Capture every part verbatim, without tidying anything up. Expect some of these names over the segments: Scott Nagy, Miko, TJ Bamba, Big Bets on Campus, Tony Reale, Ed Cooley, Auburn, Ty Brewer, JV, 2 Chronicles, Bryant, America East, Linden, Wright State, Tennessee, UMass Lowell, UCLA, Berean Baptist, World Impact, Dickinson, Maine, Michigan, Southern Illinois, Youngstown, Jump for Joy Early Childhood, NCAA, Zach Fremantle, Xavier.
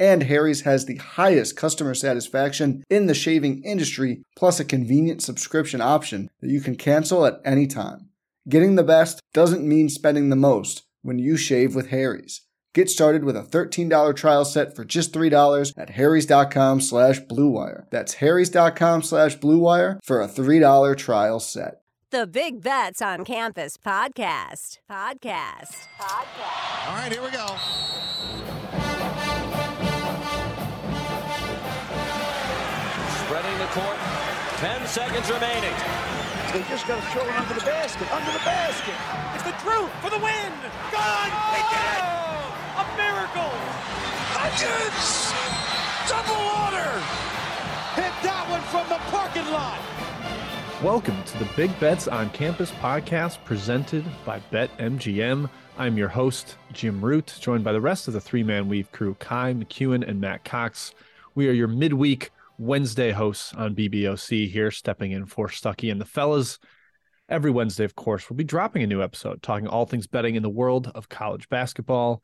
And Harry's has the highest customer satisfaction in the shaving industry, plus a convenient subscription option that you can cancel at any time. Getting the best doesn't mean spending the most when you shave with Harry's. Get started with a thirteen dollars trial set for just three dollars at harrys.com slash bluewire. That's harrys.com slash bluewire for a three dollars trial set. The Big Bets on Campus podcast. Podcast. Podcast. All right, here we go. Spreading the court. Ten seconds remaining. They just got to throw it under the basket. Under the basket. It's the Drew for the win. Gone. They did it. A miracle. Hutchins. Double order. Hit that one from the parking lot. Welcome to the Big Bets on Campus podcast presented by BetMGM. I'm your host, Jim Root, joined by the rest of the three-man weave crew, Kai, McEwen, and Matt Cox. We are your midweek Wednesday hosts on B B O C here, stepping in for Stucky and the fellas. Every Wednesday, of course, we'll be dropping a new episode, talking all things betting in the world of college basketball.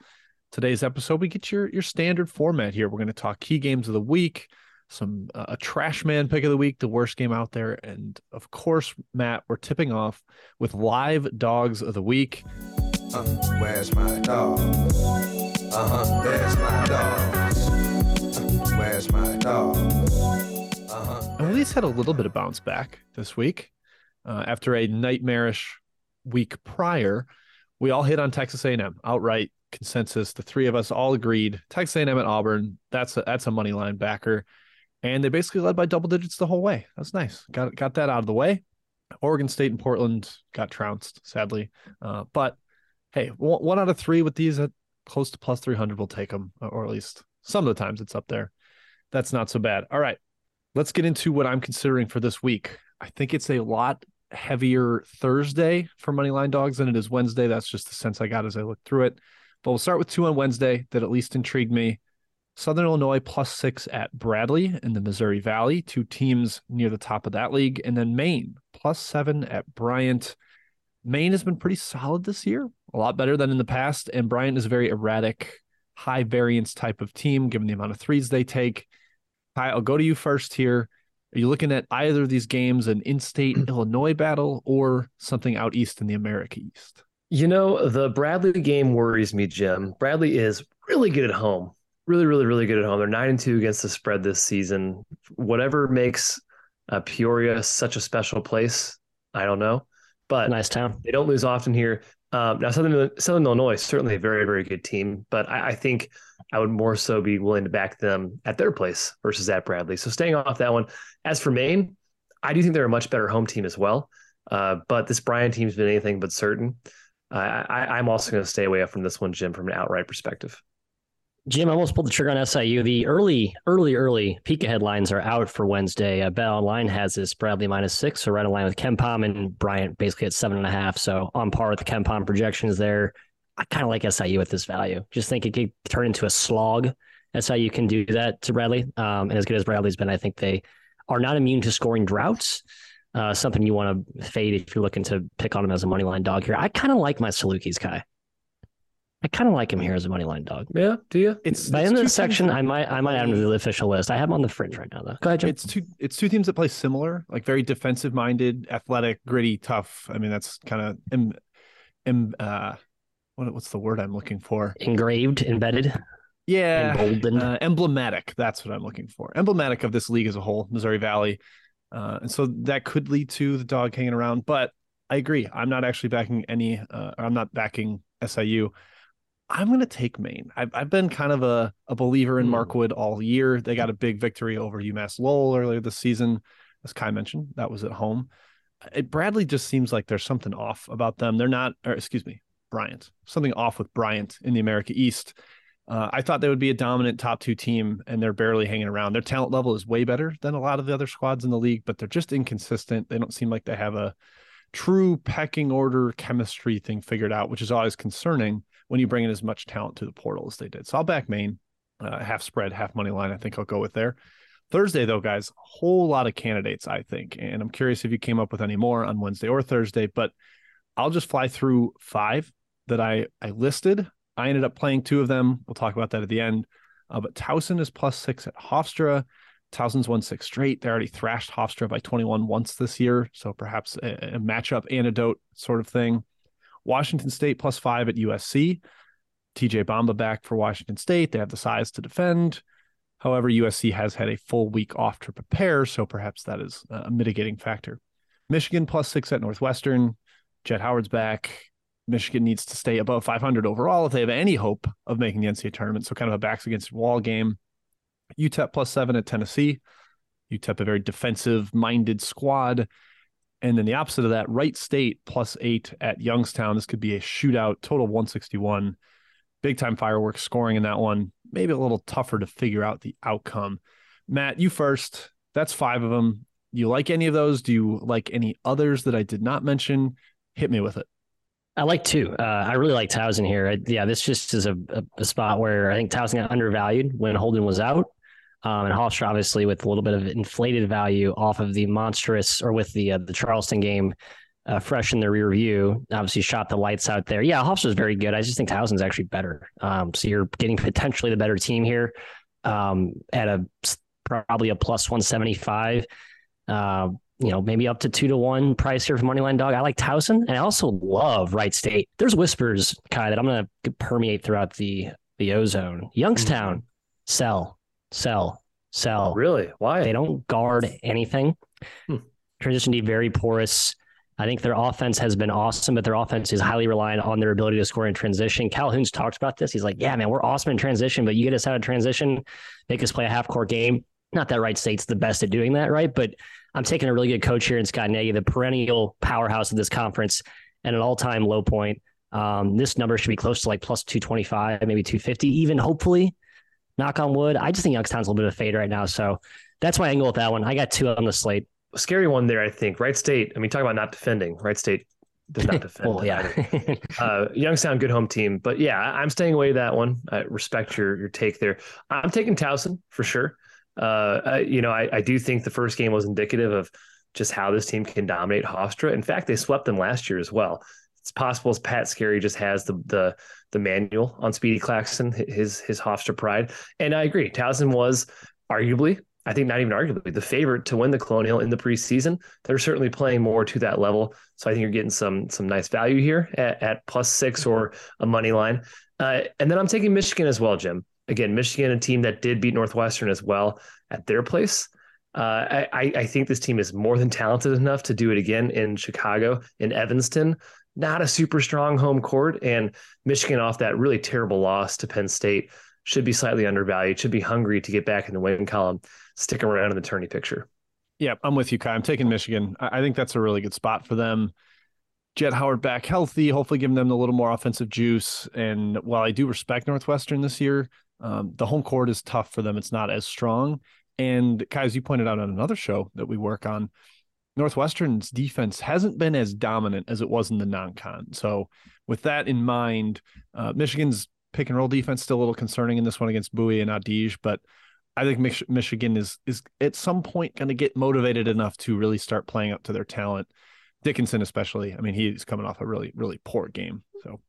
Today's episode, we get your, your standard format here. We're going to talk key games of the week, some uh, a trash man pick of the week, the worst game out there. And of course, Matt, we're tipping off with live dogs of the week. Uh, where's my dog? Uh-huh, there's my dog. Where's my dog? Uh-huh. And we at least had a little bit of bounce back this week. Uh, after a nightmarish week prior, we all hit on Texas A and M. Outright consensus. The three of us all agreed. Texas A and M at Auburn. That's a, that's a money line backer. And they basically led by double digits the whole way. That's nice. Got, got that out of the way. Oregon State and Portland got trounced, sadly. Uh, but, hey, one, one out of three with these at close to plus three hundred will take them, or at least some of the times it's up there. That's not so bad. All right, let's get into what I'm considering for this week. I think it's a lot heavier Thursday for Moneyline Dogs than it is Wednesday. That's just the sense I got as I looked through it. But we'll start with two on Wednesday that at least intrigued me. Southern Illinois plus six at Bradley in the Missouri Valley, two teams near the top of that league. And then Maine plus seven at Bryant. Maine has been pretty solid this year, a lot better than in the past. And Bryant is a very erratic, high variance type of team, given the amount of threes they take. Hi, I'll go to you first here. Are you looking at either of these games, an in-state Illinois battle or something out east in the America East? You know, the Bradley game worries me, Jim. Bradley is really good at home. Really, really, really good at home. They're nine and two against the spread this season. Whatever makes uh, Peoria such a special place, I don't know. But nice town. They don't lose often here. Um, now, Southern, Southern Illinois is certainly a very, very good team, but I, I think I would more so be willing to back them at their place versus at Bradley. So staying off that one. As for Maine, I do think they're a much better home team as well, uh, but this Bryant team's been anything but certain. Uh, I, I'm also going to stay away from this one, Jim, from an outright perspective. Jim, I almost pulled the trigger on S I U. The early, early, early Pika headlines are out for Wednesday. Uh, Bet Online has this Bradley minus six, so right in line with KenPom, and Bryant basically at seven and a half, so on par with the KenPom projections there. I kind of like S I U at this value. Just think it could turn into a slog. S I U can do that to Bradley, um, and as good as Bradley's been, I think they are not immune to scoring droughts. Uh, something you want to fade if you're looking to pick on him as a money line dog here. I kind of like my Salukis, Kai. I kind of like him here as a money line dog. Yeah, do you? It's by in this section, I might I might add him to the official list. I have him on the fringe right now, though. Go ahead, Jim. It's two it's two teams that play similar, like very defensive minded, athletic, gritty, tough. I mean, that's kind of em, em, uh, what what's the word I'm looking for? Engraved, embedded. Yeah, emboldened, uh, emblematic. That's what I'm looking for. Emblematic of this league as a whole, Missouri Valley, uh, and so that could lead to the dog hanging around, but I agree. I'm not actually backing any, uh, or I'm not backing S I U. I'm going to take Maine. I've, I've been kind of a, a believer in Markwood all year. They got a big victory over UMass Lowell earlier this season. As Kai mentioned, that was at home. It, Bradley just seems like there's something off about them. They're not, or excuse me, Bryant, something off with Bryant in the America East. Uh, I thought they would be a dominant top two team, and they're barely hanging around. Their talent level is way better than a lot of the other squads in the league, but they're just inconsistent. They don't seem like they have a true pecking order chemistry thing figured out, which is always concerning when you bring in as much talent to the portal as they did. So I'll back Maine, uh, half spread, half money line. I think I'll go with there. Thursday, though, guys, a whole lot of candidates, I think. And I'm curious if you came up with any more on Wednesday or Thursday, but I'll just fly through five that I, I listed. I ended up playing two of them. We'll talk about that at the end. Uh, but Towson is plus six at Hofstra. Towson's won six straight. They already thrashed Hofstra by twenty-one once this year. So perhaps a, a matchup antidote sort of thing. Washington State plus five at U S C. T J Bamba back for Washington State. They have the size to defend. However, U S C has had a full week off to prepare, so perhaps that is a mitigating factor. Michigan plus six at Northwestern. Jett Howard's back. Michigan needs to stay above five hundred overall if they have any hope of making the N C double A tournament, so kind of a backs against wall game. U T E P plus seven at Tennessee. U T E P, a very defensive-minded squad. And then the opposite of that, Wright State plus eight at Youngstown. This could be a shootout, total one sixty-one. Big-time fireworks scoring in that one. Maybe a little tougher to figure out the outcome. Matt, you first. That's five of them. Do you like any of those? Do you like any others that I did not mention? Hit me with it. I like two. Uh, I really like Towson here. I, yeah, this just is a, a, a spot where I think Towson got undervalued when Holden was out. Um, and Hofstra, obviously, with a little bit of inflated value off of the monstrous, or with the uh, the Charleston game uh, fresh in the rear view, obviously shot the lights out there. Yeah, Hofstra is very good. I just think Towson's actually better. Um, so you're getting potentially the better team here um, at a probably a plus one seventy-five. Uh, you know, maybe up to two to one price here for Moneyline Dog. I like Towson, and I also love Wright State. There's whispers, Kai, that I'm going to permeate throughout the, the ozone. Youngstown, mm-hmm. sell, sell, sell. Oh, really? Why? They don't guard anything. Hmm. Transition to very porous. I think their offense has been awesome, but their offense is highly reliant on their ability to score in transition. Calhoun's talked about this. He's like, yeah, man, we're awesome in transition, but you get us out of transition, make us play a half-court game. Not that Wright State's the best at doing that, right? But I'm taking a really good coach here in Scott Nagy, the perennial powerhouse of this conference and an all-time low point. Um, this number should be close to like plus two twenty-five, maybe two fifty, even hopefully. Knock on wood. I just think Youngstown's a little bit of a fade right now. So that's my angle with that one. I got two on the slate. A scary one there, I think. Wright State, I mean, talk about not defending. Wright State does not defend. well, yeah. uh, Youngstown, good home team. But yeah, I'm staying away that one. I respect your your take there. I'm taking Towson for sure. Uh, I, you know, I, I do think the first game was indicative of just how this team can dominate Hofstra. In fact, they swept them last year as well. It's possible as Pat Scarry just has the the the manual on Speedy Claxton, his his Hofstra pride. And I agree, Towson was arguably, I think not even arguably, the favorite to win the Colonial in the preseason. They're certainly playing more to that level. So I think you're getting some some nice value here at, at plus six or a money line. Uh, and then I'm taking Michigan as well, Jim. Again, Michigan, a team that did beat Northwestern as well at their place. Uh, I, I think this team is more than talented enough to do it again in Chicago, in Evanston. Not a super strong home court. And Michigan, off that really terrible loss to Penn State, should be slightly undervalued, should be hungry to get back in the win column, stick around in the tourney picture. Yeah, I'm with you, Kai. I'm taking Michigan. I think that's a really good spot for them. Jett Howard back healthy, hopefully giving them a little more offensive juice. And while I do respect Northwestern this year, Um, the home court is tough for them. It's not as strong. And Kai, as you pointed out on another show that we work on, Northwestern's defense hasn't been as dominant as it was in the non-con. So with that in mind, uh, Michigan's pick and roll defense still a little concerning in this one against Bowie and Adige, but I think Mich- Michigan is, is at some point going to get motivated enough to really start playing up to their talent. Dickinson, especially. I mean, he's coming off a really, really poor game. So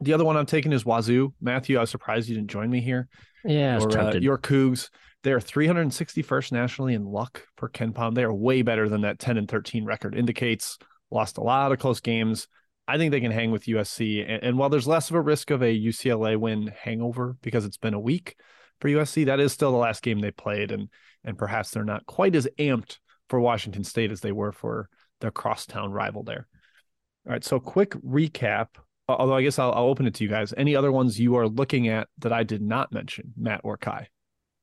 the other one I'm taking is Wazoo. Matthew, I was surprised you didn't join me here. Yeah, or, uh, your Cougs. They are three hundred sixty-first nationally in luck per KenPom. They are way better than that ten and thirteen record indicates. Lost a lot of close games. I think they can hang with U S C. And, and while there's less of a risk of a U C L A win hangover because it's been a week for U S C, that is still the last game they played. And, and perhaps they're not quite as amped for Washington State as they were for their crosstown rival there. All right, so quick recap, although I guess I'll, I'll open it to you guys. Any other ones you are looking at that I did not mention, Matt or Kai?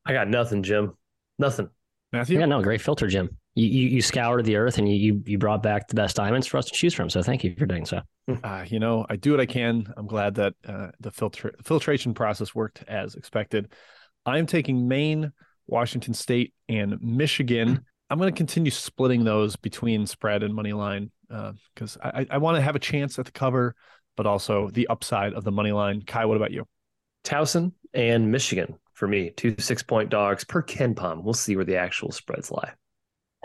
I got nothing, Jim. Nothing. Matthew? Yeah, no, great filter, Jim. You you, you scoured the earth and you, you you brought back the best diamonds for us to choose from, so thank you for doing so. Uh, you know, I do what I can. I'm glad that uh, the filter filtration process worked as expected. I'm taking Maine, Washington State, and Michigan. I'm going to continue splitting those between spread and money line because uh, I, I want to have a chance at the cover, but also the upside of the money line. Kai, what about you? Towson and Michigan for me, two six-point dogs per KenPom. We'll see where the actual spreads lie.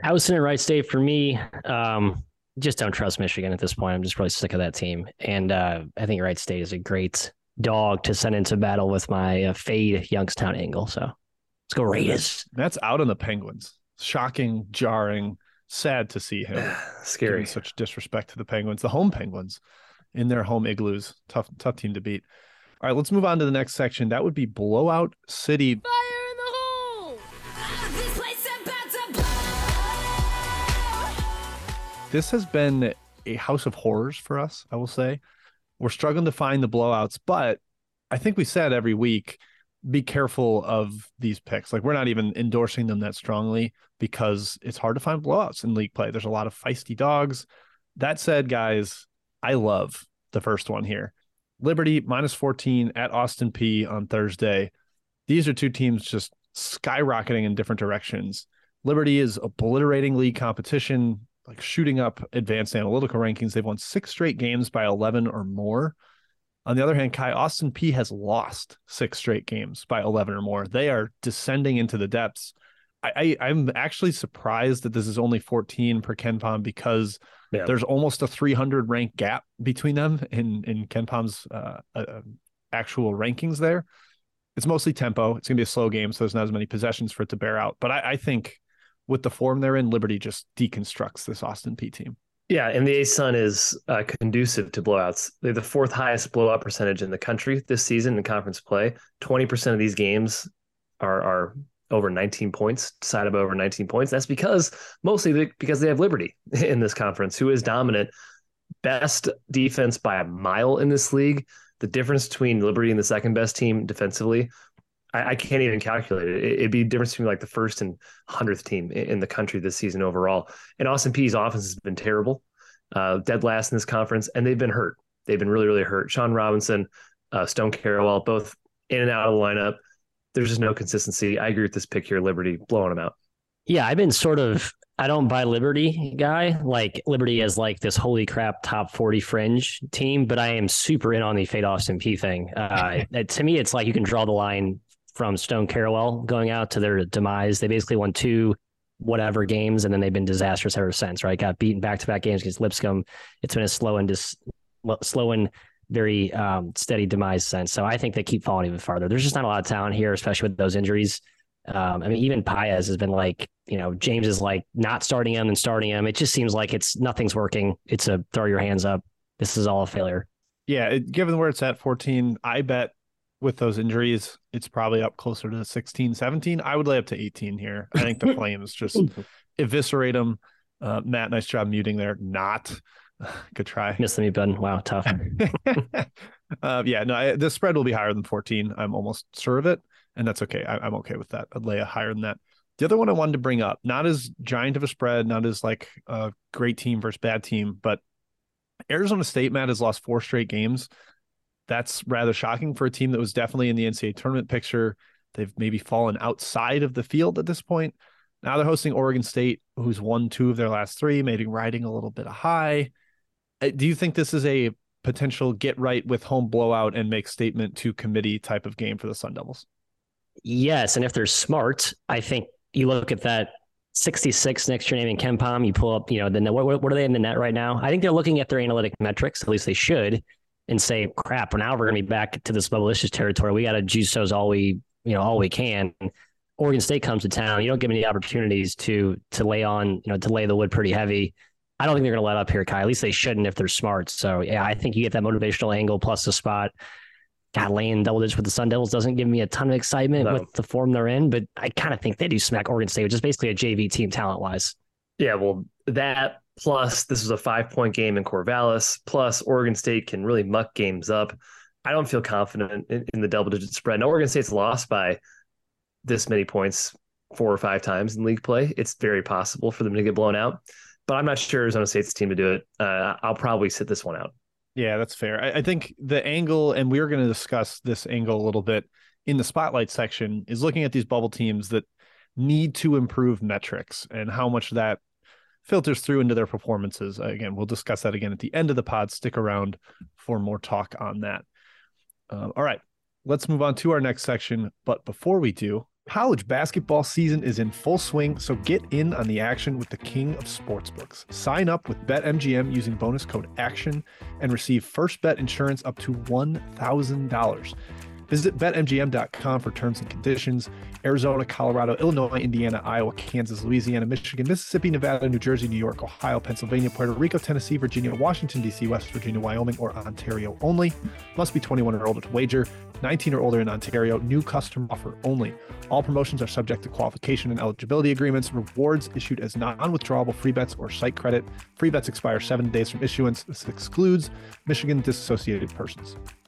Towson and Wright State for me, um, just don't trust Michigan at this point. I'm just really sick of that team. And uh, I think Wright State is a great dog to send into battle with my uh, fade Youngstown angle. So let's go Raiders. That's out on the Penguins. Shocking, jarring, sad to see him. Scary. Such disrespect to the Penguins, the home Penguins in their home igloos. Tough, tough team to beat. All right, let's move on to the next section. That would be Blowout City. Fire in the hole. Ah, this place about to blow. This has been a house of horrors for us, I will say. We're struggling to find the blowouts, but I think we said every week, be careful of these picks. Like, we're not even endorsing them that strongly because it's hard to find blowouts in league play. There's a lot of feisty dogs. That said, guys, I love the first one here. Liberty minus fourteen at Austin Peay on Thursday. These are two teams just skyrocketing in different directions. Liberty is obliterating league competition, like shooting up advanced analytical rankings. They've won six straight games by eleven or more. On the other hand, Kai, Austin Peay has lost six straight games by eleven or more. They are descending into the depths. I, I, I'm actually surprised that this is only fourteen per KenPom because yeah. there's almost a three hundred rank gap between them in, in KenPom's uh, uh, actual rankings there. It's mostly tempo. It's going to be a slow game, so there's not as many possessions for it to bear out. But I, I think with the form they're in, Liberty just deconstructs this Austin Peay team. Yeah, and the A-Sun is uh, conducive to blowouts. They're the fourth highest blowout percentage in the country this season in conference play. twenty percent of these games are are over nineteen points, decided by over nineteen points. That's because mostly they, because they have Liberty in this conference, who is dominant. Best defense by a mile in this league. The difference between Liberty and the second best team defensively, I, I can't even calculate it. it. It'd be a difference between like the first and hundredth team in, in the country this season overall. And Austin Peay's offense has been terrible, uh, dead last in this conference, and they've been hurt. They've been really, really hurt. Sean Robinson, uh, Stone Carrawell, both in and out of the lineup. There's just no consistency. I agree with this pick here, Liberty, blowing them out. Yeah, I've been sort of, I don't buy Liberty guy, like Liberty as like this holy crap top forty fringe team, but I am super in on the fade Austin Peay thing. Uh, to me, it's like you can draw the line from Stone Carrawell going out to their demise. They basically won two whatever games, and then they've been disastrous ever since, right? Got beaten back-to-back games against Lipscomb. It's been a slow and, dis- slow and very um, steady demise since. So I think they keep falling even farther. There's just not a lot of talent here, especially with those injuries. Um, I mean, even Paez has been like, you know, James is like not starting him and starting him. It just seems like it's nothing's working. It's a throw your hands up. This is all a failure. Yeah, it, given where it's at, fourteen, I bet with those injuries, it's probably up closer to sixteen, seventeen. I would lay up to eighteen here. I think the Flames just eviscerate them. Uh, Matt, nice job muting there. Not. Good try. Missed the mute button. Wow, tough. uh, yeah, no, I, the spread will be higher than fourteen. I'm almost sure of it, and that's okay. I, I'm okay with that. I'd lay a higher than that. The other one I wanted to bring up, not as giant of a spread, not as like a great team versus bad team, but Arizona State, Matt, has lost four straight games. That's rather shocking for a team that was definitely in the N C A A tournament picture. They've maybe fallen outside of the field at this point. Now they're hosting Oregon State, who's won two of their last three, maybe riding a little bit high. Do you think this is a potential get right with home blowout and make statement to committee type of game for the Sun Devils? Yes, and if they're smart, I think you look at that sixty-six next to your name in KenPom, you pull up, you know, the what, what are they in the net right now? I think they're looking at their analytic metrics, at least they should, and say, crap, now we're going to be back to this bubblicious territory. We got to juice those all we, you know, all we can. Oregon State comes to town. You don't give them any opportunities to, to lay on, you know, to lay the wood pretty heavy. I don't think they're going to let up here, Kai. At least they shouldn't if they're smart. So yeah, I think you get that motivational angle plus the spot. God, laying double digits with the Sun Devils doesn't give me a ton of excitement no. with the form they're in, but I kind of think they do smack Oregon State, which is basically a J V team talent wise. Yeah. Well, that Plus, this was a five-point game in Corvallis. Plus, Oregon State can really muck games up. I don't feel confident in, in the double-digit spread. Now, Oregon State's lost by this many points four or five times in league play. It's very possible for them to get blown out. But I'm not sure Arizona State's team to do it. Uh, I'll probably sit this one out. Yeah, that's fair. I, I think the angle, and we're going to discuss this angle a little bit in the spotlight section, is looking at these bubble teams that need to improve metrics and how much that filters through into their performances. Again, we'll discuss that again at the end of the pod. Stick around for more talk on that. Uh, all right, let's move on to our next section. But before we do, college basketball season is in full swing, so get in on the action with the king of sportsbooks. Sign up with BetMGM using bonus code ACTION and receive first bet insurance up to one thousand dollars. Visit bet M G M dot com for terms and conditions. Arizona, Colorado, Illinois, Indiana, Iowa, Kansas, Louisiana, Michigan, Mississippi, Nevada, New Jersey, New York, Ohio, Pennsylvania, Puerto Rico, Tennessee, Virginia, Washington, D C, West Virginia, Wyoming, or Ontario only. Must be twenty-one or older to wager. nineteen or older in Ontario. New customer offer only. All promotions are subject to qualification and eligibility agreements. Rewards issued as non-withdrawable free bets or site credit. Free bets expire seven days from issuance. This excludes Michigan disassociated persons.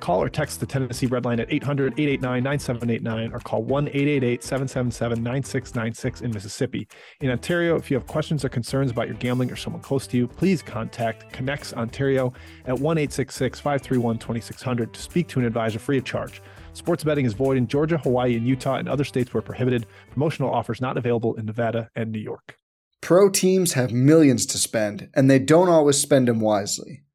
Call or text the Tennessee Red Line at eight hundred eight eight nine nine seven eight nine or call one eight eight eight seven seven seven nine six nine six in Mississippi. In Ontario, if you have questions or concerns about your gambling or someone close to you, please contact Connects Ontario at one eight six six five three one two six zero zero to speak to an advisor free of charge. Sports betting is void in Georgia, Hawaii, and Utah and other states where prohibited. Promotional offers not available in Nevada and New York. Pro teams have millions to spend, and they don't always spend them wisely.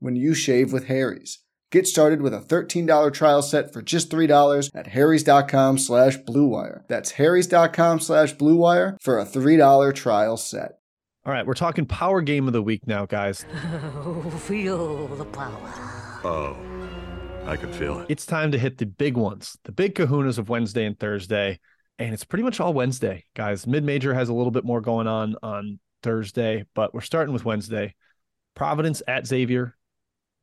when you shave with Harry's. Get started with a thirteen dollars trial set for just three dollars at harrys dot com slash blue wire. That's harrys dot com slash blue wire for a three dollars trial set. All right, we're talking power game of the week now, guys. Oh, feel the power. Oh. I can feel it. It's time to hit the big ones, the big kahunas of Wednesday and Thursday. And it's pretty much all Wednesday, guys. Mid-major has a little bit more going on on Thursday, but we're starting with Wednesday. Providence at Xavier.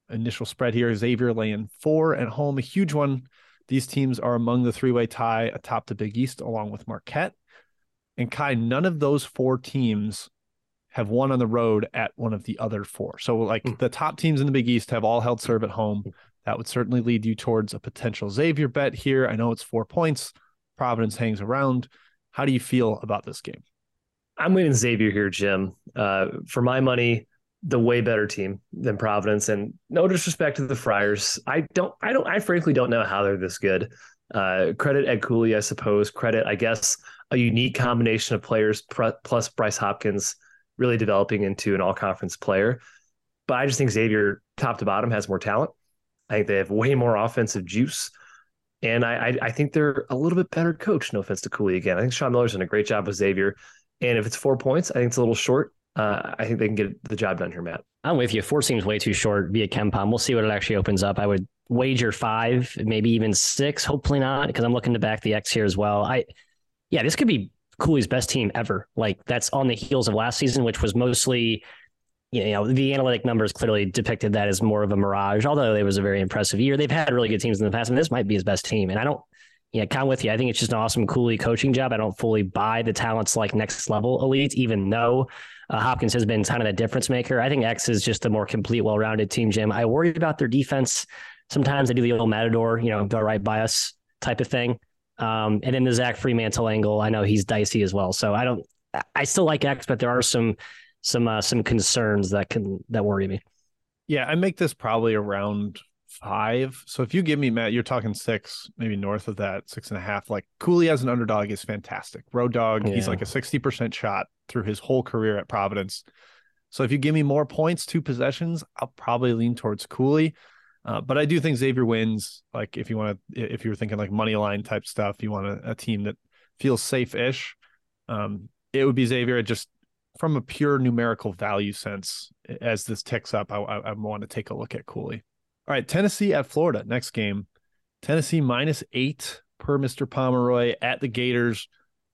Initial spread here. Xavier laying four at home, a huge one. These teams are among the three-way tie atop the Big East, along with Marquette. And Kai, none of those four teams have won on the road at one of the other four. So like mm. the top teams in the Big East have all held serve at home. That would certainly lead you towards a potential Xavier bet here. I know it's four points. Providence hangs around. How do you feel about this game? I'm leaning Xavier here, Jim. Uh, for my money, the way better team than Providence. And no disrespect to the Friars. I don't, I don't, I frankly don't know how they're this good. Uh, credit Ed Cooley, I suppose. Credit, I guess, a unique combination of players plus Bryce Hopkins really developing into an all-conference player. But I just think Xavier, top to bottom, has more talent. I think they have way more offensive juice. And I, I, I think they're a little bit better coached. No offense to Cooley again. I think Sean Miller's done a great job with Xavier. And if it's four points, I think it's a little short. Uh, I think they can get the job done here, Matt. I'm with you. Four seems way too short via KenPom. We'll see what it actually opens up. I would wager five, maybe even six. Hopefully not, because I'm looking to back the X here as well. I, yeah, this could be Cooley's best team ever. Like, that's on the heels of last season, which was mostly... You know, the analytic numbers clearly depicted that as more of a mirage, although it was a very impressive year. They've had really good teams in the past, and this might be his best team. And I don't, Yeah, kind of with you. I think it's just an awesome Cooley coaching job. I don't fully buy the talents like next level elites, even though uh, Hopkins has been kind of the difference maker. I think X is just a more complete, well-rounded team, Jim. I worry about their defense. Sometimes they do the old Matador, you know, go right by us type of thing. Um, and then the Zach Fremantle angle, I know he's dicey as well. So I don't, I still like X, but there are some, some, uh, some concerns that can, that worry me. Yeah. I make this probably around five. So if you give me, Matt, you're talking six, maybe north of that, six and a half. Like Cooley as an underdog is fantastic. Road dog, yeah. He's like a sixty percent shot through his whole career at Providence. So if you give me more points, two possessions, I'll probably lean towards Cooley. Uh, but I do think Xavier wins. Like if you want to, if you were thinking like money line type stuff, you want a, a team that feels safe-ish. Um, it would be Xavier. Just from a pure numerical value sense, as this ticks up, I, I, I want to take a look at Cooley. All right, Tennessee at Florida next game. Tennessee minus eight per Mister Pomeroy at the Gators.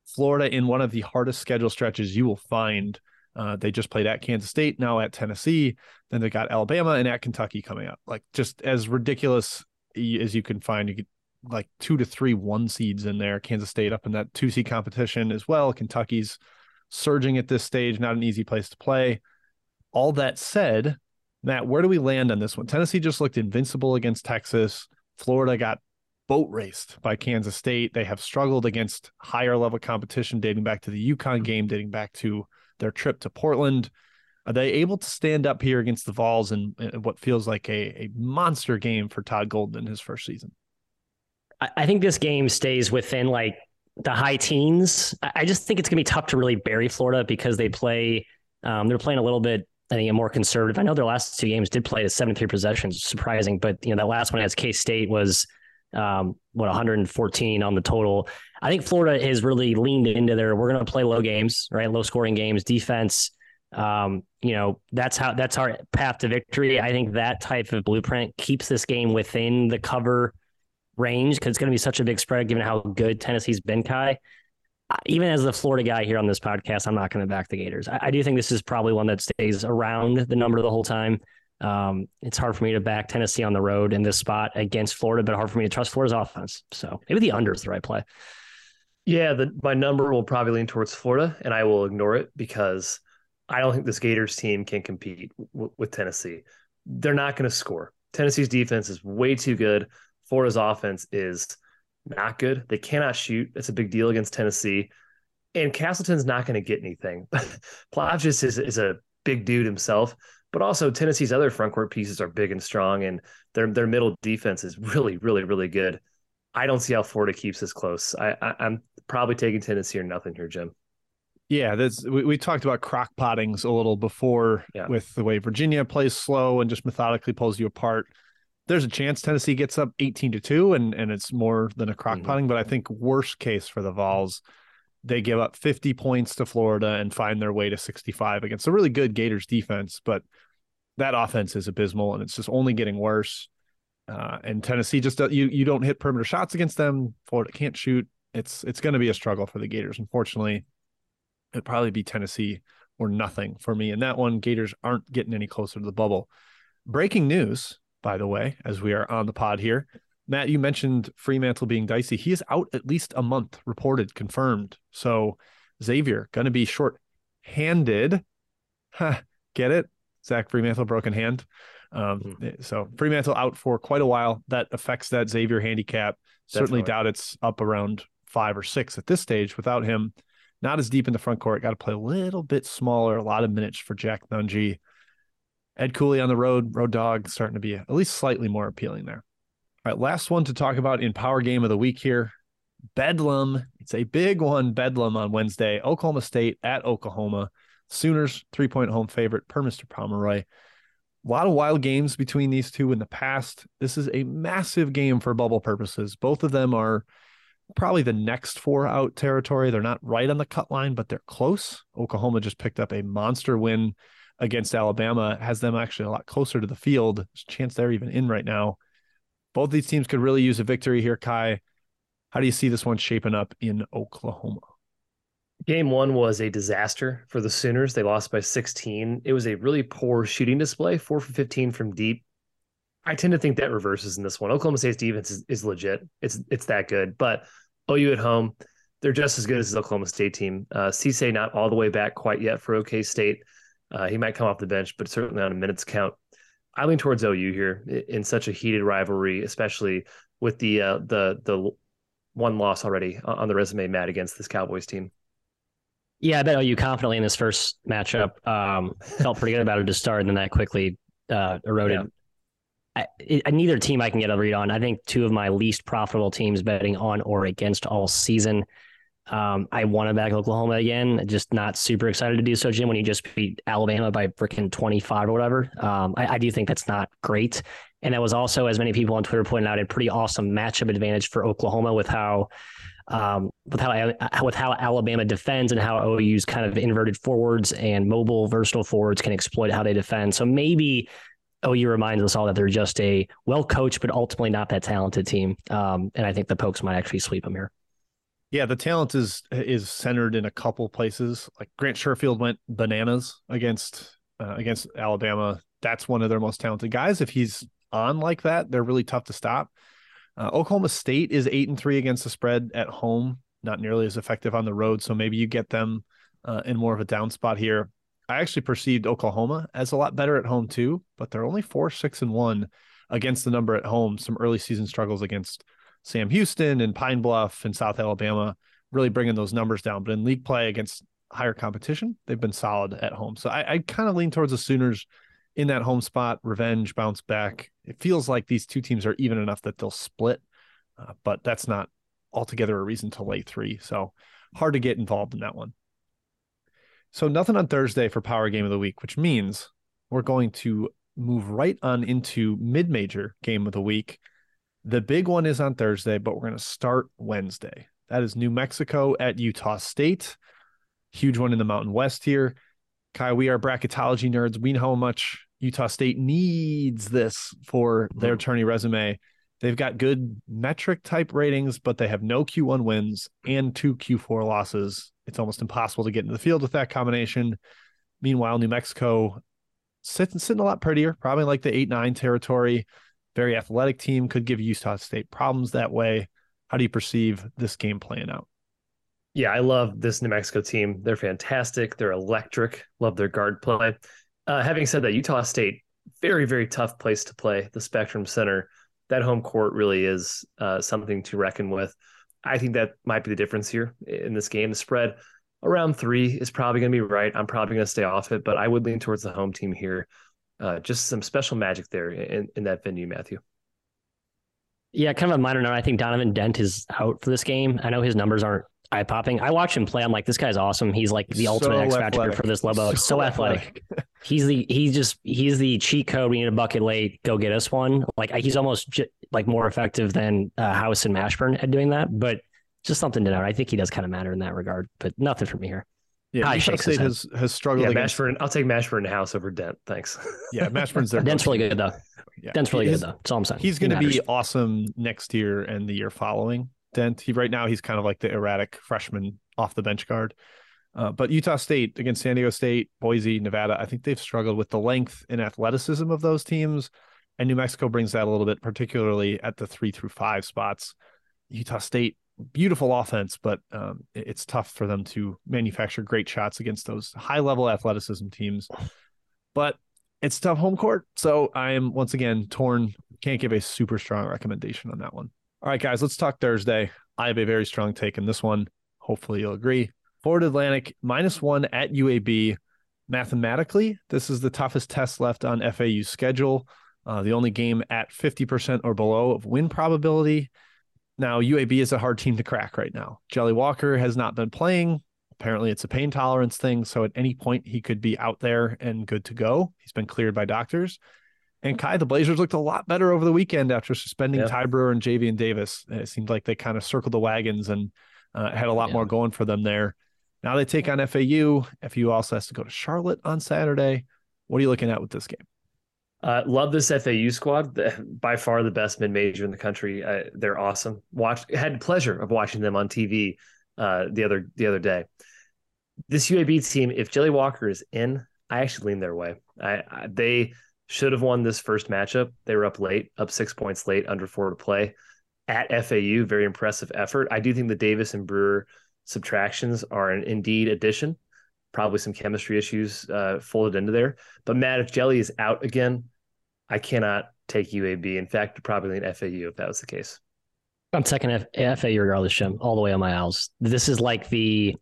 Florida in one of the hardest schedule stretches you will find. Uh, they just played at Kansas State, now at Tennessee. Then they got Alabama and at Kentucky coming up. Like just as ridiculous as you can find, you get like two to three one seeds in there. Kansas State up in that two seed competition as well. Kentucky's surging at this stage, not an easy place to play. All that said, Matt, where do we land on this one? Tennessee just looked invincible against Texas. Florida got boat raced by Kansas State. They have struggled against higher level competition dating back to the UConn game, dating back to their trip to Portland. Are they able to stand up here against the Vols in, in what feels like a, a monster game for Todd Golden in his first season? I, I think this game stays within like the high teens. I, I just think it's going to be tough to really bury Florida because they play, um, they're playing a little bit, I think, a more conservative. I know their last two games did play to seventy-three possessions, surprising, but you know, that last one against K-State was um, what, one hundred fourteen on the total. I think Florida has really leaned into their, we're going to play low games, right? Low scoring games, defense. Um, you know, that's how, that's our path to victory. I think that type of blueprint keeps this game within the cover range because it's going to be such a big spread given how good Tennessee's been, Kai. Even as the Florida guy here on this podcast, I'm not going to back the Gators. I, I do think this is probably one that stays around the number the whole time. Um, it's hard for me to back Tennessee on the road in this spot against Florida, but hard for me to trust Florida's offense. So maybe the under is the right play. Yeah, the, my number will probably lean towards Florida, and I will ignore it because I don't think this Gators team can compete w- with Tennessee. They're not going to score. Tennessee's defense is way too good. Florida's offense is not good. They cannot shoot. That's a big deal against Tennessee. And Castleton's not going to get anything. Plavgis is, is a big dude himself, but also Tennessee's other frontcourt pieces are big and strong, and their their middle defense is really, really, really good. I don't see how Florida keeps this close. I, I, I'm probably taking Tennessee or nothing here, Jim. Yeah, that's we, we talked about crock-pottings a little before yeah. with the way Virginia plays slow and just methodically pulls you apart. There's a chance Tennessee gets up eighteen to two and, and it's more than a crock potting, mm-hmm. but I think worst case for the Vols, they give up fifty points to Florida and find their way to sixty-five against a really good Gators defense, but that offense is abysmal and it's just only getting worse. Uh, and Tennessee just, you, you don't hit perimeter shots against them. Florida can't shoot. It's, it's going to be a struggle for the Gators. Unfortunately, it'd probably be Tennessee or nothing for me. And that one, Gators aren't getting any closer to the bubble. Breaking news, by the way, as we are on the pod here. Matt, you mentioned Fremantle being dicey. He is out at least a month, reported, confirmed. So Xavier going to be short-handed. Huh, get it? Zach Fremantle, broken hand. Um, mm-hmm. So Fremantle out for quite a while. That affects that Xavier handicap. Definitely. Certainly doubt it's up around five or six at this stage without him. Not as deep in the front court. Got to play a little bit smaller, a lot of minutes for Jack Nungy. Ed Cooley on the road, road dog, starting to be at least slightly more appealing there. All right, last one to talk about in Power Game of the Week here. Bedlam. It's a big one, Bedlam on Wednesday. Oklahoma State at Oklahoma. Sooners, three-point home favorite per Mister Pomeroy. A lot of wild games between these two in the past. This is a massive game for bubble purposes. Both of them are probably the next four out territory. They're not right on the cut line, but they're close. Oklahoma just picked up a monster win against Alabama, has them actually a lot closer to the field. There's a chance they're even in right now. Both these teams could really use a victory here, Kai. How do you see this one shaping up in Oklahoma? Game one was a disaster for the Sooners. They lost by sixteen. It was a really poor shooting display, four for fifteen from deep. I tend to think that reverses in this one. Oklahoma State's defense is, is legit. It's it's that good. But O U at home, they're just as good as the Oklahoma State team. Uh, Cissé not all the way back quite yet for OK State. Uh, he might come off the bench, but certainly on a minutes count. I lean towards O U here in such a heated rivalry, especially with the uh, the the one loss already on the resume, Matt, against this Cowboys team. Yeah, I bet O U confidently in this first matchup. Um, felt pretty good about it to start, and then that quickly uh, eroded. Yeah. I, I, neither team I can get a read on. I think two of my least profitable teams betting on or against all season. Um, I want to back Oklahoma again. Just not super excited to do so, Jim, when you just beat Alabama by freaking twenty-five or whatever. Um, I, I do think that's not great. And that was also, as many people on Twitter pointed out, a pretty awesome matchup advantage for Oklahoma with how um, with how with how Alabama defends and how O U's kind of inverted forwards and mobile, versatile forwards can exploit how they defend. So maybe O U reminds us all that they're just a well-coached, but ultimately not that talented team. Um, and I think the Pokes might actually sweep them here. Yeah, the talent is is centered in a couple places. Like Grant Sherfield went bananas against uh, against Alabama. That's one of their most talented guys. If he's on like that, they're really tough to stop. Uh, Oklahoma State is eight and three against the spread at home, not nearly as effective on the road. So maybe you get them uh, in more of a down spot here. I actually perceived Oklahoma as a lot better at home too, but they're only four, six, and one against the number at home. Some early season struggles against Sam Houston and Pine Bluff and South Alabama, really bringing those numbers down. But in league play against higher competition, they've been solid at home. So I, I kind of lean towards the Sooners in that home spot, revenge, bounce back. It feels like these two teams are even enough that they'll split, uh, but that's not altogether a reason to lay three. So hard to get involved in that one. So nothing on Thursday for Power Game of the Week, which means we're going to move right on into mid-major Game of the Week. The big one is on Thursday, but we're going to start Wednesday. That is New Mexico at Utah State. Huge one in the Mountain West here. Kai, we are bracketology nerds. We know how much Utah State needs this for their tourney resume. They've got good metric type ratings, but they have no Q one wins and two Q four losses. It's almost impossible to get into the field with that combination. Meanwhile, New Mexico sitting, sitting a lot prettier, probably like the eight nine territory. Very athletic team, could give Utah State problems that way. How do you perceive this game playing out? Yeah, I love this New Mexico team. They're fantastic. They're electric. Love their guard play. Uh, having said that, Utah State, very, very tough place to play. The Spectrum Center, that home court really is uh, something to reckon with. I think that might be the difference here in this game. The spread around three is probably going to be right. I'm probably going to stay off it, but I would lean towards the home team here. Uh, just some special magic there in, in that venue, Matthew. Yeah, kind of a minor note. I think Donovan Dent is out for this game. I know his numbers aren't eye-popping. I watch him play. I'm like, this guy's awesome. He's like the so ultimate X factor for this Lobo. So, so athletic. athletic. He's the he's just he's the cheat code. We need a bucket late. Go get us one. Like he's almost j- like more effective than uh, House and Mashburn at doing that. But just something to note. I think he does kind of matter in that regard. But nothing from here. Yeah, Utah State has, has struggled. Yeah, against... Mashburn, I'll take Mashburn and House over Dent. Thanks. Yeah, Mashburn's there. Dent's really good, though. Yeah. Dent's really is, good, though. That's all I'm saying. He's going to be awesome next year and the year following. Dent, he, right now, he's kind of like the erratic freshman off the bench guard. Uh, but Utah State against San Diego State, Boise, Nevada, I think they've struggled with the length and athleticism of those teams. And New Mexico brings that a little bit, particularly at the three through five spots. Utah State, beautiful offense, but um, it's tough for them to manufacture great shots against those high-level athleticism teams. But it's tough home court, so I am, once again, torn. Can't give a super strong recommendation on that one. All right, guys, let's talk Thursday. I have a very strong take in this one. Hopefully you'll agree. Florida Atlantic, minus one at U A B. Mathematically, this is the toughest test left on F A U's schedule. Uh, the only game at fifty percent or below of win probability. Now, U A B is a hard team to crack right now. Jelly Walker has not been playing. Apparently, it's a pain tolerance thing. So at any point, he could be out there and good to go. He's been cleared by doctors. And Kai, the Blazers looked a lot better over the weekend after suspending yeah. Ty Brewer and Javian Davis. It seemed like they kind of circled the wagons and uh, had a lot yeah. more going for them there. Now they take on F A U. F A U also has to go to Charlotte on Saturday. What are you looking at with this game? Uh, love this F A U squad. The, by far the best mid-major in the country. Uh, they're awesome. Watched, had pleasure of watching them on T V uh, the other the other day. This U A B team, if Jelly Walker is in, I actually lean their way. I, I they should have won this first matchup. They were up late, up six points late, under four to play at F A U. Very impressive effort. I do think the Davis and Brewer subtractions are an indeed addition. Probably some chemistry issues uh, folded into there. But Maddox Jelly is out again. I cannot take U A B. In fact, probably an F A U if that was the case. I'm taking F- FAU regardless, Jim, all the way on my owls. This is like the...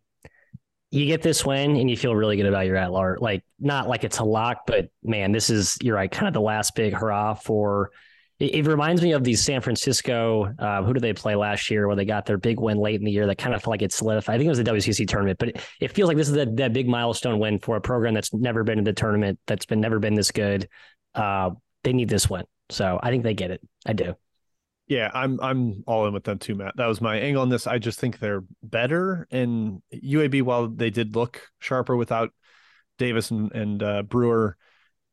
You get this win and you feel really good about your at large. Like, not like it's a lock, but man, this is, you're right, kind of the last big hurrah for, it, it reminds me of the San Francisco, uh, who did they play last year where they got their big win late in the year that kind of felt like it solidified. I think it was the W C C tournament, but it, it feels like this is that, that big milestone win for a program that's never been in the tournament, that's been never been this good. Uh, they need this win. So I think they get it. I do. Yeah, I'm I'm all in with them too, Matt. That was my angle on this. I just think they're better. And U A B, while they did look sharper without Davis and, and uh, Brewer,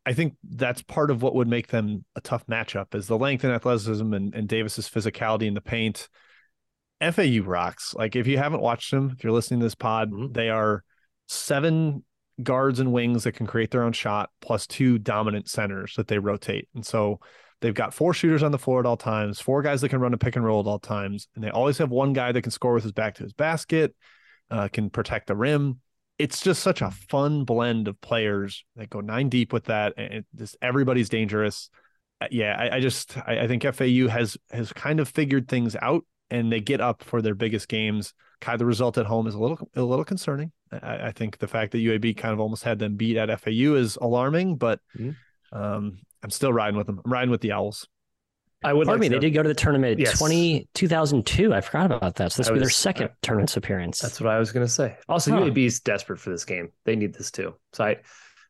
I think that's part of what would make them a tough matchup is the length and athleticism and, and Davis's physicality in the paint. F A U rocks. Like, if you haven't watched them, if you're listening to this pod, mm-hmm. they are seven guards and wings that can create their own shot, plus two dominant centers that they rotate. And so... They've got four shooters on the floor at all times, four guys that can run a pick and roll at all times, and they always have one guy that can score with his back to his basket, uh, can protect the rim. It's just such a fun blend of players that go nine deep with that, and it just everybody's dangerous. Yeah, I, I just I, I think F A U has has kind of figured things out, and they get up for their biggest games. Kind of the result at home is a little a little concerning. I, I think the fact that U A B kind of almost had them beat at F A U is alarming, but. Mm-hmm. Um, I'm still riding with them. I'm riding with the Owls. I would Pardon like me. To... They did go to the tournament yes. twenty, two thousand two. I forgot about that. So this will be their second I, tournament appearance. That's what I was going to say. Also, huh. U A B is desperate for this game. They need this too. So I,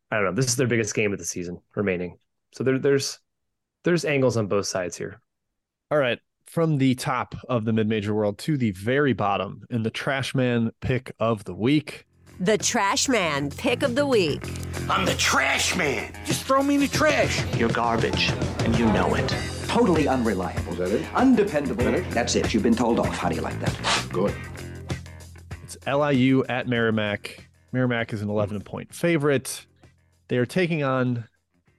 I don't know. This is their biggest game of the season remaining. So there, there's, there's angles on both sides here. All right. From the top of the mid-major world to the very bottom in the trash man pick of the week. The Trash Man Pick of the Week. I'm the Trash Man. Just throw me in the trash. You're garbage, and you know it. Totally unreliable. Is that it? Undependable. That it? That's it. You've been told off. How do you like that? Good. It's L I U at Merrimack. Merrimack is an eleven-point favorite. They are taking on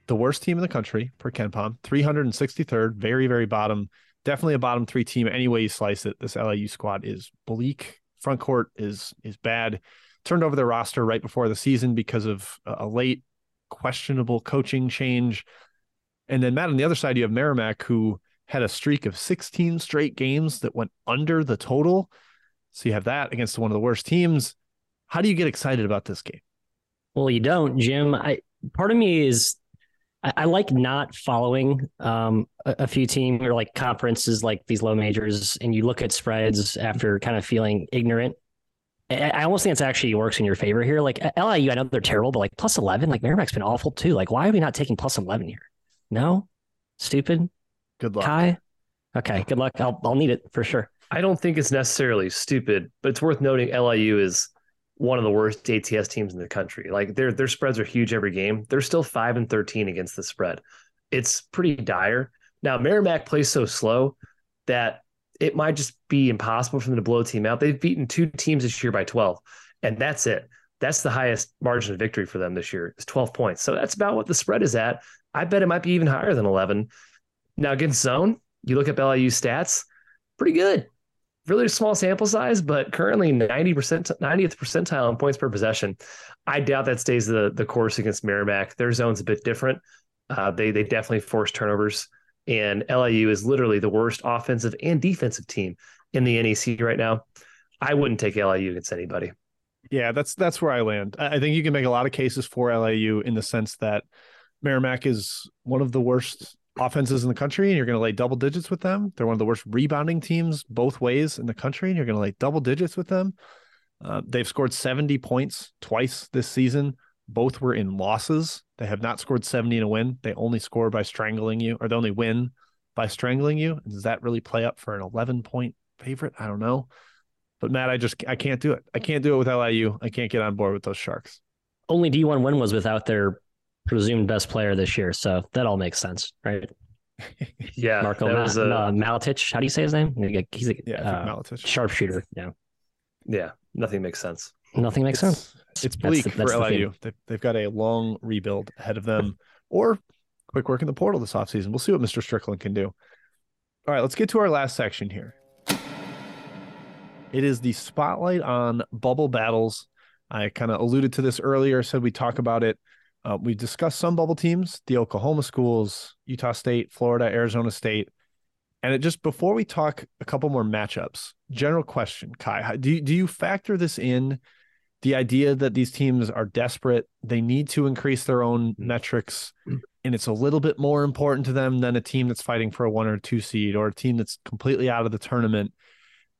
the worst team in the country, per KenPom, three hundred sixty-third, very, very bottom. Definitely a bottom three team. Any way you slice it, this L I U squad is bleak. Front court is is bad. Turned over their roster right before the season because of a late questionable coaching change. And then Matt, on the other side, you have Merrimack, who had a streak of sixteen straight games that went under the total. So you have that against one of the worst teams. How do you get excited about this game? Well, you don't, Jim. I, part of me is I, I like not following um, a, a few team or like conferences, like these low majors. And you look at spreads after kind of feeling ignorant. I almost think it's actually works in your favor here. Like L I U, I know they're terrible, but like plus eleven, like Merrimack's been awful too. Like, why are we not taking plus eleven here? No, stupid. Good luck, Kai. Okay, good luck. I'll I'll need it for sure. I don't think it's necessarily stupid, but it's worth noting L I U is one of the worst A T S teams in the country. Like their their spreads are huge every game. They're still five and thirteen against the spread. It's pretty dire. Now Merrimack plays so slow that it might just be impossible for them to blow a team out. They've beaten two teams this year by twelve, and that's it. That's the highest margin of victory for them this year is twelve points. So that's about what the spread is at. I bet it might be even higher than eleven. Now against zone, you look up L I U stats, pretty good. Really small sample size, but currently ninetieth percentile in points per possession. I doubt that stays the, the course against Merrimack. Their zone's a bit different. Uh, they, they definitely force turnovers. And L I U is literally the worst offensive and defensive team in the N E C right now. I wouldn't take L I U against anybody. Yeah, that's that's where I land. I think you can make a lot of cases for L I U in the sense that Merrimack is one of the worst offenses in the country, and you're going to lay double digits with them. They're one of the worst rebounding teams both ways in the country, and you're going to lay double digits with them. Uh, they've scored seventy points twice this season. Both were in losses. They have not scored seventy in a win. They only score by strangling you, or they only win by strangling you. Does that really play up for an eleven-point favorite? I don't know. But, Matt, I just I can't do it. I can't do it with L I U. I can't get on board with those Sharks. Only D one win was without their presumed best player this year, so that all makes sense, right? Yeah. Marco Ma- a... uh, Maletich. How do you say his name? He's a yeah, uh, sharpshooter. Yeah. Yeah, nothing makes sense. Nothing makes it's, sense. It's bleak that's the, that's for L I U. The they've, they've got a long rebuild ahead of them, or quick work in the portal this offseason. We'll see what Mister Strickland can do. All right, let's get to our last section here. It is the spotlight on bubble battles. I kind of alluded to this earlier, said we talk about it. Uh, we discussed some bubble teams, the Oklahoma schools, Utah State, Florida, Arizona State. And it just, before we talk a couple more matchups, general question, Kai, how, do, do you factor this in, the idea that these teams are desperate, they need to increase their own mm-hmm. metrics, and it's a little bit more important to them than a team that's fighting for a one or a two seed or a team that's completely out of the tournament?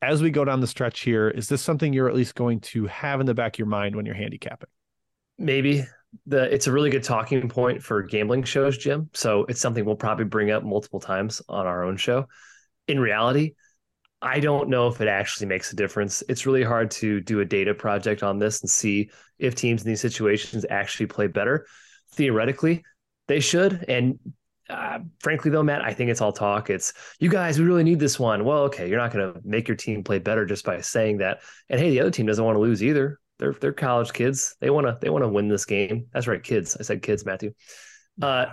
As we go down the stretch here, is this something you're at least going to have in the back of your mind when you're handicapping? Maybe. The, it's a really good talking point for gambling shows, Jim. So it's something we'll probably bring up multiple times on our own show. In reality, I don't know if it actually makes a difference. It's really hard to do a data project on this and see if teams in these situations actually play better. Theoretically, they should. And uh, frankly, though, Matt, I think it's all talk. It's, you guys, we really need this one. Well, okay, you're not going to make your team play better just by saying that. And hey, the other team doesn't want to lose either. They're they're college kids. They want to they want to win this game. That's right, kids. I said kids, Matthew. Uh,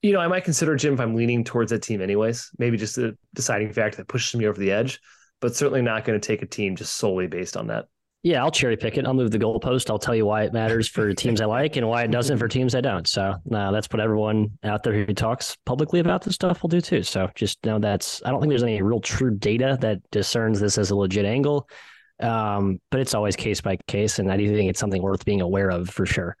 you know, I might consider, Jim, if I'm leaning towards that team anyways, maybe just the deciding factor that pushes me over the edge, but certainly not going to take a team just solely based on that. Yeah, I'll cherry pick it. I'll move the goalpost. I'll tell you why it matters for teams I like and why it doesn't for teams I don't. So no, that's what everyone out there who talks publicly about this stuff will do too. So just know that's, I don't think there's any real true data that discerns this as a legit angle. Um, but it's always case by case, and I do think it's something worth being aware of for sure.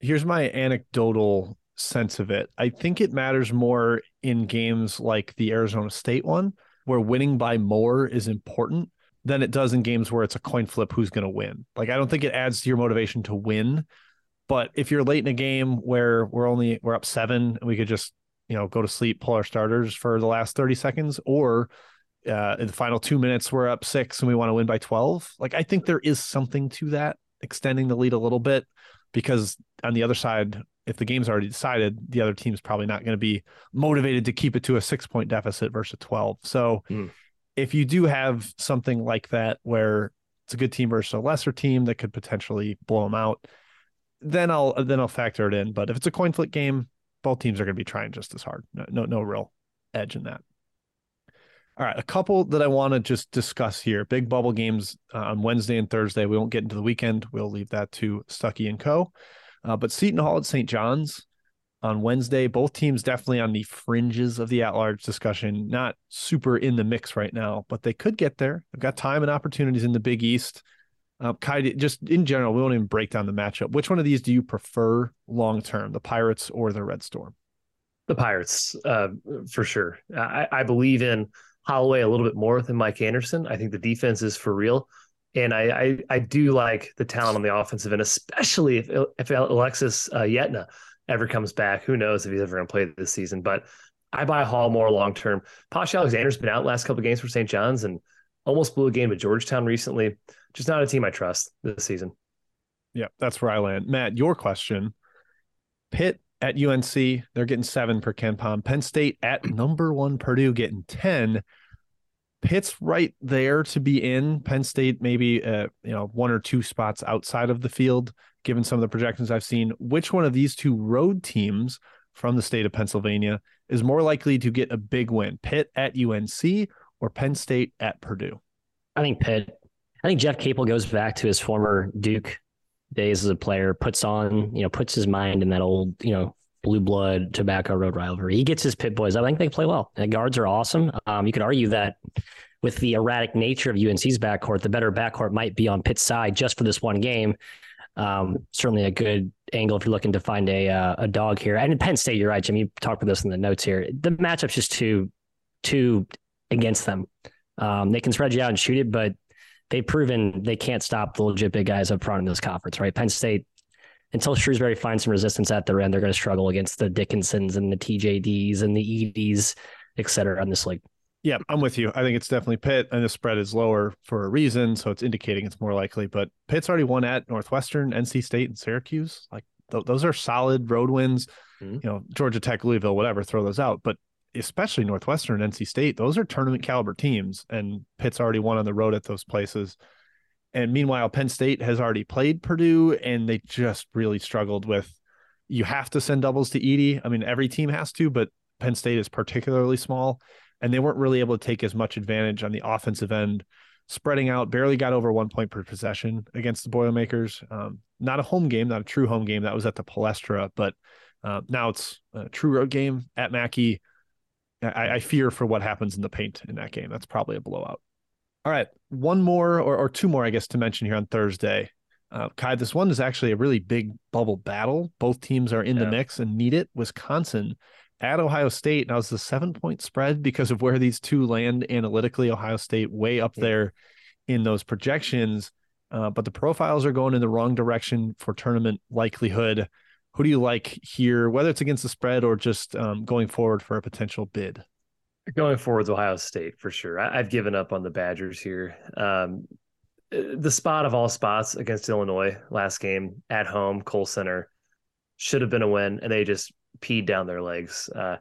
Here's my anecdotal sense of it. I think it matters more in games like the Arizona State one, where winning by more is important, than it does in games where it's a coin flip who's going to win. Like, I don't think it adds to your motivation to win, but if you're late in a game where we're only we're up seven and we could just, you know, go to sleep, pull our starters for the last thirty seconds, or Uh, in the final two minutes, we're up six and we want to win by twelve. Like, I think there is something to that, extending the lead a little bit, because on the other side, if the game's already decided, the other team's probably not going to be motivated to keep it to a six point deficit versus twelve. So mm. if you do have something like that, where it's a good team versus a lesser team that could potentially blow them out, then I'll, then I'll factor it in. But if it's a coin flip game, both teams are going to be trying just as hard. No, no, no real edge in that. All right, a couple that I want to just discuss here. Big bubble games uh, on Wednesday and Thursday. We won't get into the weekend. We'll leave that to Stuckey and Co. Uh, but Seton Hall at Saint John's on Wednesday. Both teams definitely on the fringes of the at-large discussion. Not super in the mix right now, but they could get there. They've got time and opportunities in the Big East. Uh, Kai, just in general, we won't even break down the matchup. Which one of these do you prefer long-term, the Pirates or the Red Storm? The Pirates, uh, for sure. I, I believe in Holloway a little bit more than Mike Anderson. I think the defense is for real. And I I, I do like the talent on the offensive end, especially if, if Alexis uh, Yetna ever comes back. Who knows if he's ever going to play this season. But I buy Hall more long-term. Posh Alexander's been out last couple of games for Saint John's and almost blew a game at Georgetown recently. Just not a team I trust this season. Yeah, that's where I land. Matt, your question. Pitt at U N C, they're getting seven per KenPom. Penn State at number one Purdue getting ten. Pitt's right there to be in. Penn State maybe uh, you know one or two spots outside of the field, given some of the projections I've seen. Which one of these two road teams from the state of Pennsylvania is more likely to get a big win? Pitt at U N C or Penn State at Purdue? I think Pitt. I think Jeff Capel goes back to his former Duke days as a player, puts on, you know, puts his mind in that old, you know, blue blood tobacco road rivalry. He gets his Pit boys. I think they play well. The guards are awesome. Um, you could argue that with the erratic nature of U N C's backcourt, the better backcourt might be on Pitt's side just for this one game. Um, certainly a good angle if you're looking to find a uh, a dog here. And in Penn State, you're right, Jim. You talked about this in the notes here. The matchup's just too, too against them. Um, they can spread you out and shoot it, but they've proven they can't stop the legit big guys up front in this conference, right? Penn State, until Shrewsbury finds some resistance at their end, they're going to struggle against the Dickinsons and the T J Ds and the E Ds, et cetera, on this league. Yeah, I'm with you. I think it's definitely Pitt, and the spread is lower for a reason, so it's indicating it's more likely. But Pitt's already won at Northwestern, N C State, and Syracuse. Like th- Those are solid road wins. Mm-hmm. You know, Georgia Tech, Louisville, whatever, throw those out. But especially Northwestern and N C State, those are tournament caliber teams, and Pitt's already won on the road at those places. And meanwhile, Penn State has already played Purdue, and they just really struggled with You have to send doubles to Edey. I mean, every team has to, but Penn State is particularly small, and they weren't really able to take as much advantage on the offensive end, spreading out, barely got over one point per possession against the Boilermakers. Um, not a home game, not a true home game. That was at the Palestra, but uh, now it's a true road game at Mackey. I, I fear for what happens in the paint in that game. That's probably a blowout. All right. One more or, or two more, I guess, to mention here on Thursday. Uh, Kai, this one is actually a really big bubble battle. Both teams are in yeah. the mix and need it. Wisconsin at Ohio State. Now it's the seven point spread because of where these two land analytically. Ohio State way up yeah. there in those projections. Uh, but the profiles are going in the wrong direction for tournament likelihood. Who do you like here, whether it's against the spread or just um, going forward for a potential bid? Going forward, Ohio State for sure. I, I've given up on the Badgers here. Um, the spot of all spots against Illinois last game at home, Kohl Center, should have been a win, and they just peed down their legs. Uh,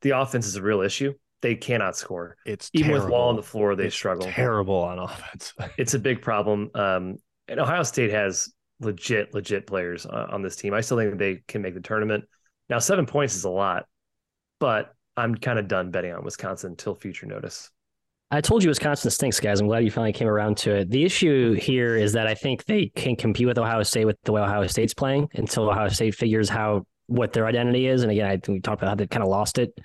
the offense is a real issue. They cannot score. It's even terrible. With Wall on the floor, they it's struggle. Terrible on offense. It's a big problem. Um, and Ohio State has legit, legit players on this team. I still think they can make the tournament. Now, seven points is a lot, but I'm kind of done betting on Wisconsin until future notice. I told you Wisconsin stinks, guys. I'm glad you finally came around to it. The issue here is that I think they can compete with Ohio State with the way Ohio State's playing until Ohio State figures how what their identity is. And again, I think we talked about how they kind of lost it.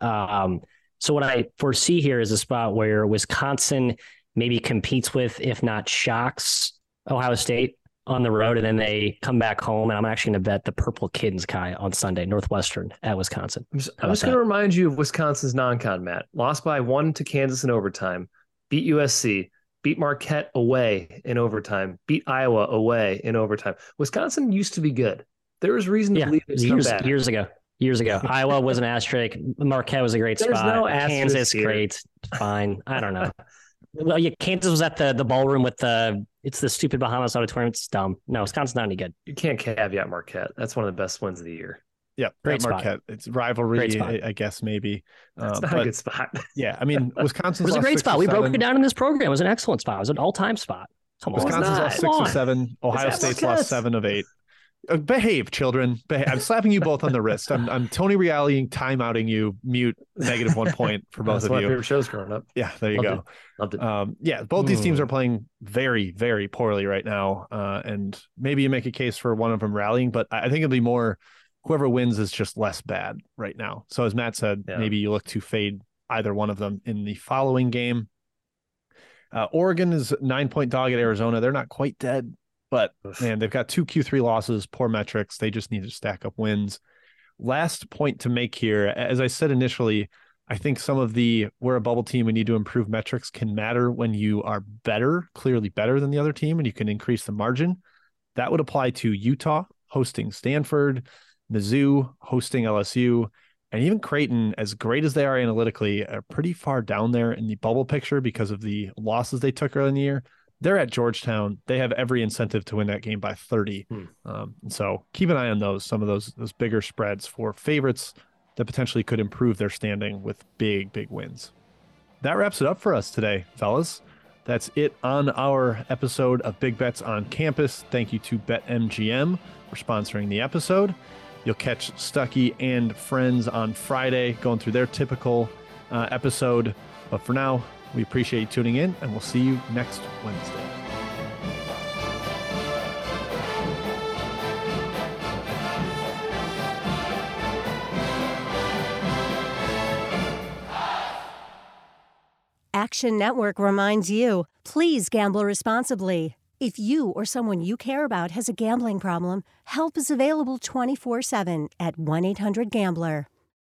Um, so what I foresee here is a spot where Wisconsin maybe competes with, if not shocks, Ohio State on the road, and then they come back home. And I'm actually going to bet the Purple Kittens, Kai, on Sunday, Northwestern at Wisconsin. I'm just, just going to remind you of Wisconsin's non-con, Matt. Lost by one to Kansas in overtime, beat U S C, beat Marquette away in overtime, beat Iowa away in overtime. Wisconsin used to be good. There was reason to yeah, believe it's years, come back. Years ago. Years ago. Iowa was an asterisk. Marquette was a great There's spot. No Kansas, here. Great. Fine. I don't know. Well, yeah, Kansas was at the, the ballroom with the it's the stupid Bahamas auditorium. It's dumb. No, Wisconsin's not any good. You can't caveat Marquette. That's one of the best wins of the year. Yeah, great spot. Marquette. It's rivalry, I, I guess maybe. That's uh, not but, a good spot. Yeah, I mean, Wisconsin was a great spot. We broke it down in this program. It was an excellent spot. It was an all-time spot. Come on, Wisconsin's lost six or seven. Ohio State's lost seven of eight. Uh, behave, children. Behave. I'm slapping you both on the wrist. I'm, I'm Tony Reale-ing, time-outing you, mute, negative one point for both of you. That's one of my favorite shows growing up. Yeah, there you Loved go. It. Loved it. Um, yeah, both mm. these teams are playing very, very poorly right now, uh, and maybe you make a case for one of them rallying, but I think it'll be more whoever wins is just less bad right now. So as Matt said, yeah. maybe you look to fade either one of them in the following game. Uh, Oregon is nine-point dog at Arizona. They're not quite dead. But, man, they've got two Q three losses, poor metrics. They just need to stack up wins. Last point to make here, as I said initially, I think some of the we're a bubble team, we need to improve metrics can matter when you are better, clearly better than the other team, and you can increase the margin. That would apply to Utah hosting Stanford, Mizzou hosting L S U, and even Creighton, as great as they are analytically, are pretty far down there in the bubble picture because of the losses they took early in the year. They're at Georgetown. They have every incentive to win that game by thirty. Hmm. Um, so keep an eye on those, some of those those bigger spreads for favorites that potentially could improve their standing with big, big wins. That wraps it up for us today, fellas. That's it on our episode of Big Bets on Campus. Thank you to BetMGM for sponsoring the episode. You'll catch Stuckey and friends on Friday going through their typical uh, episode. But for now, we appreciate you tuning in, and we'll see you next Wednesday. Action Network reminds you, please gamble responsibly. If you or someone you care about has a gambling problem, help is available twenty-four seven at one eight hundred gambler.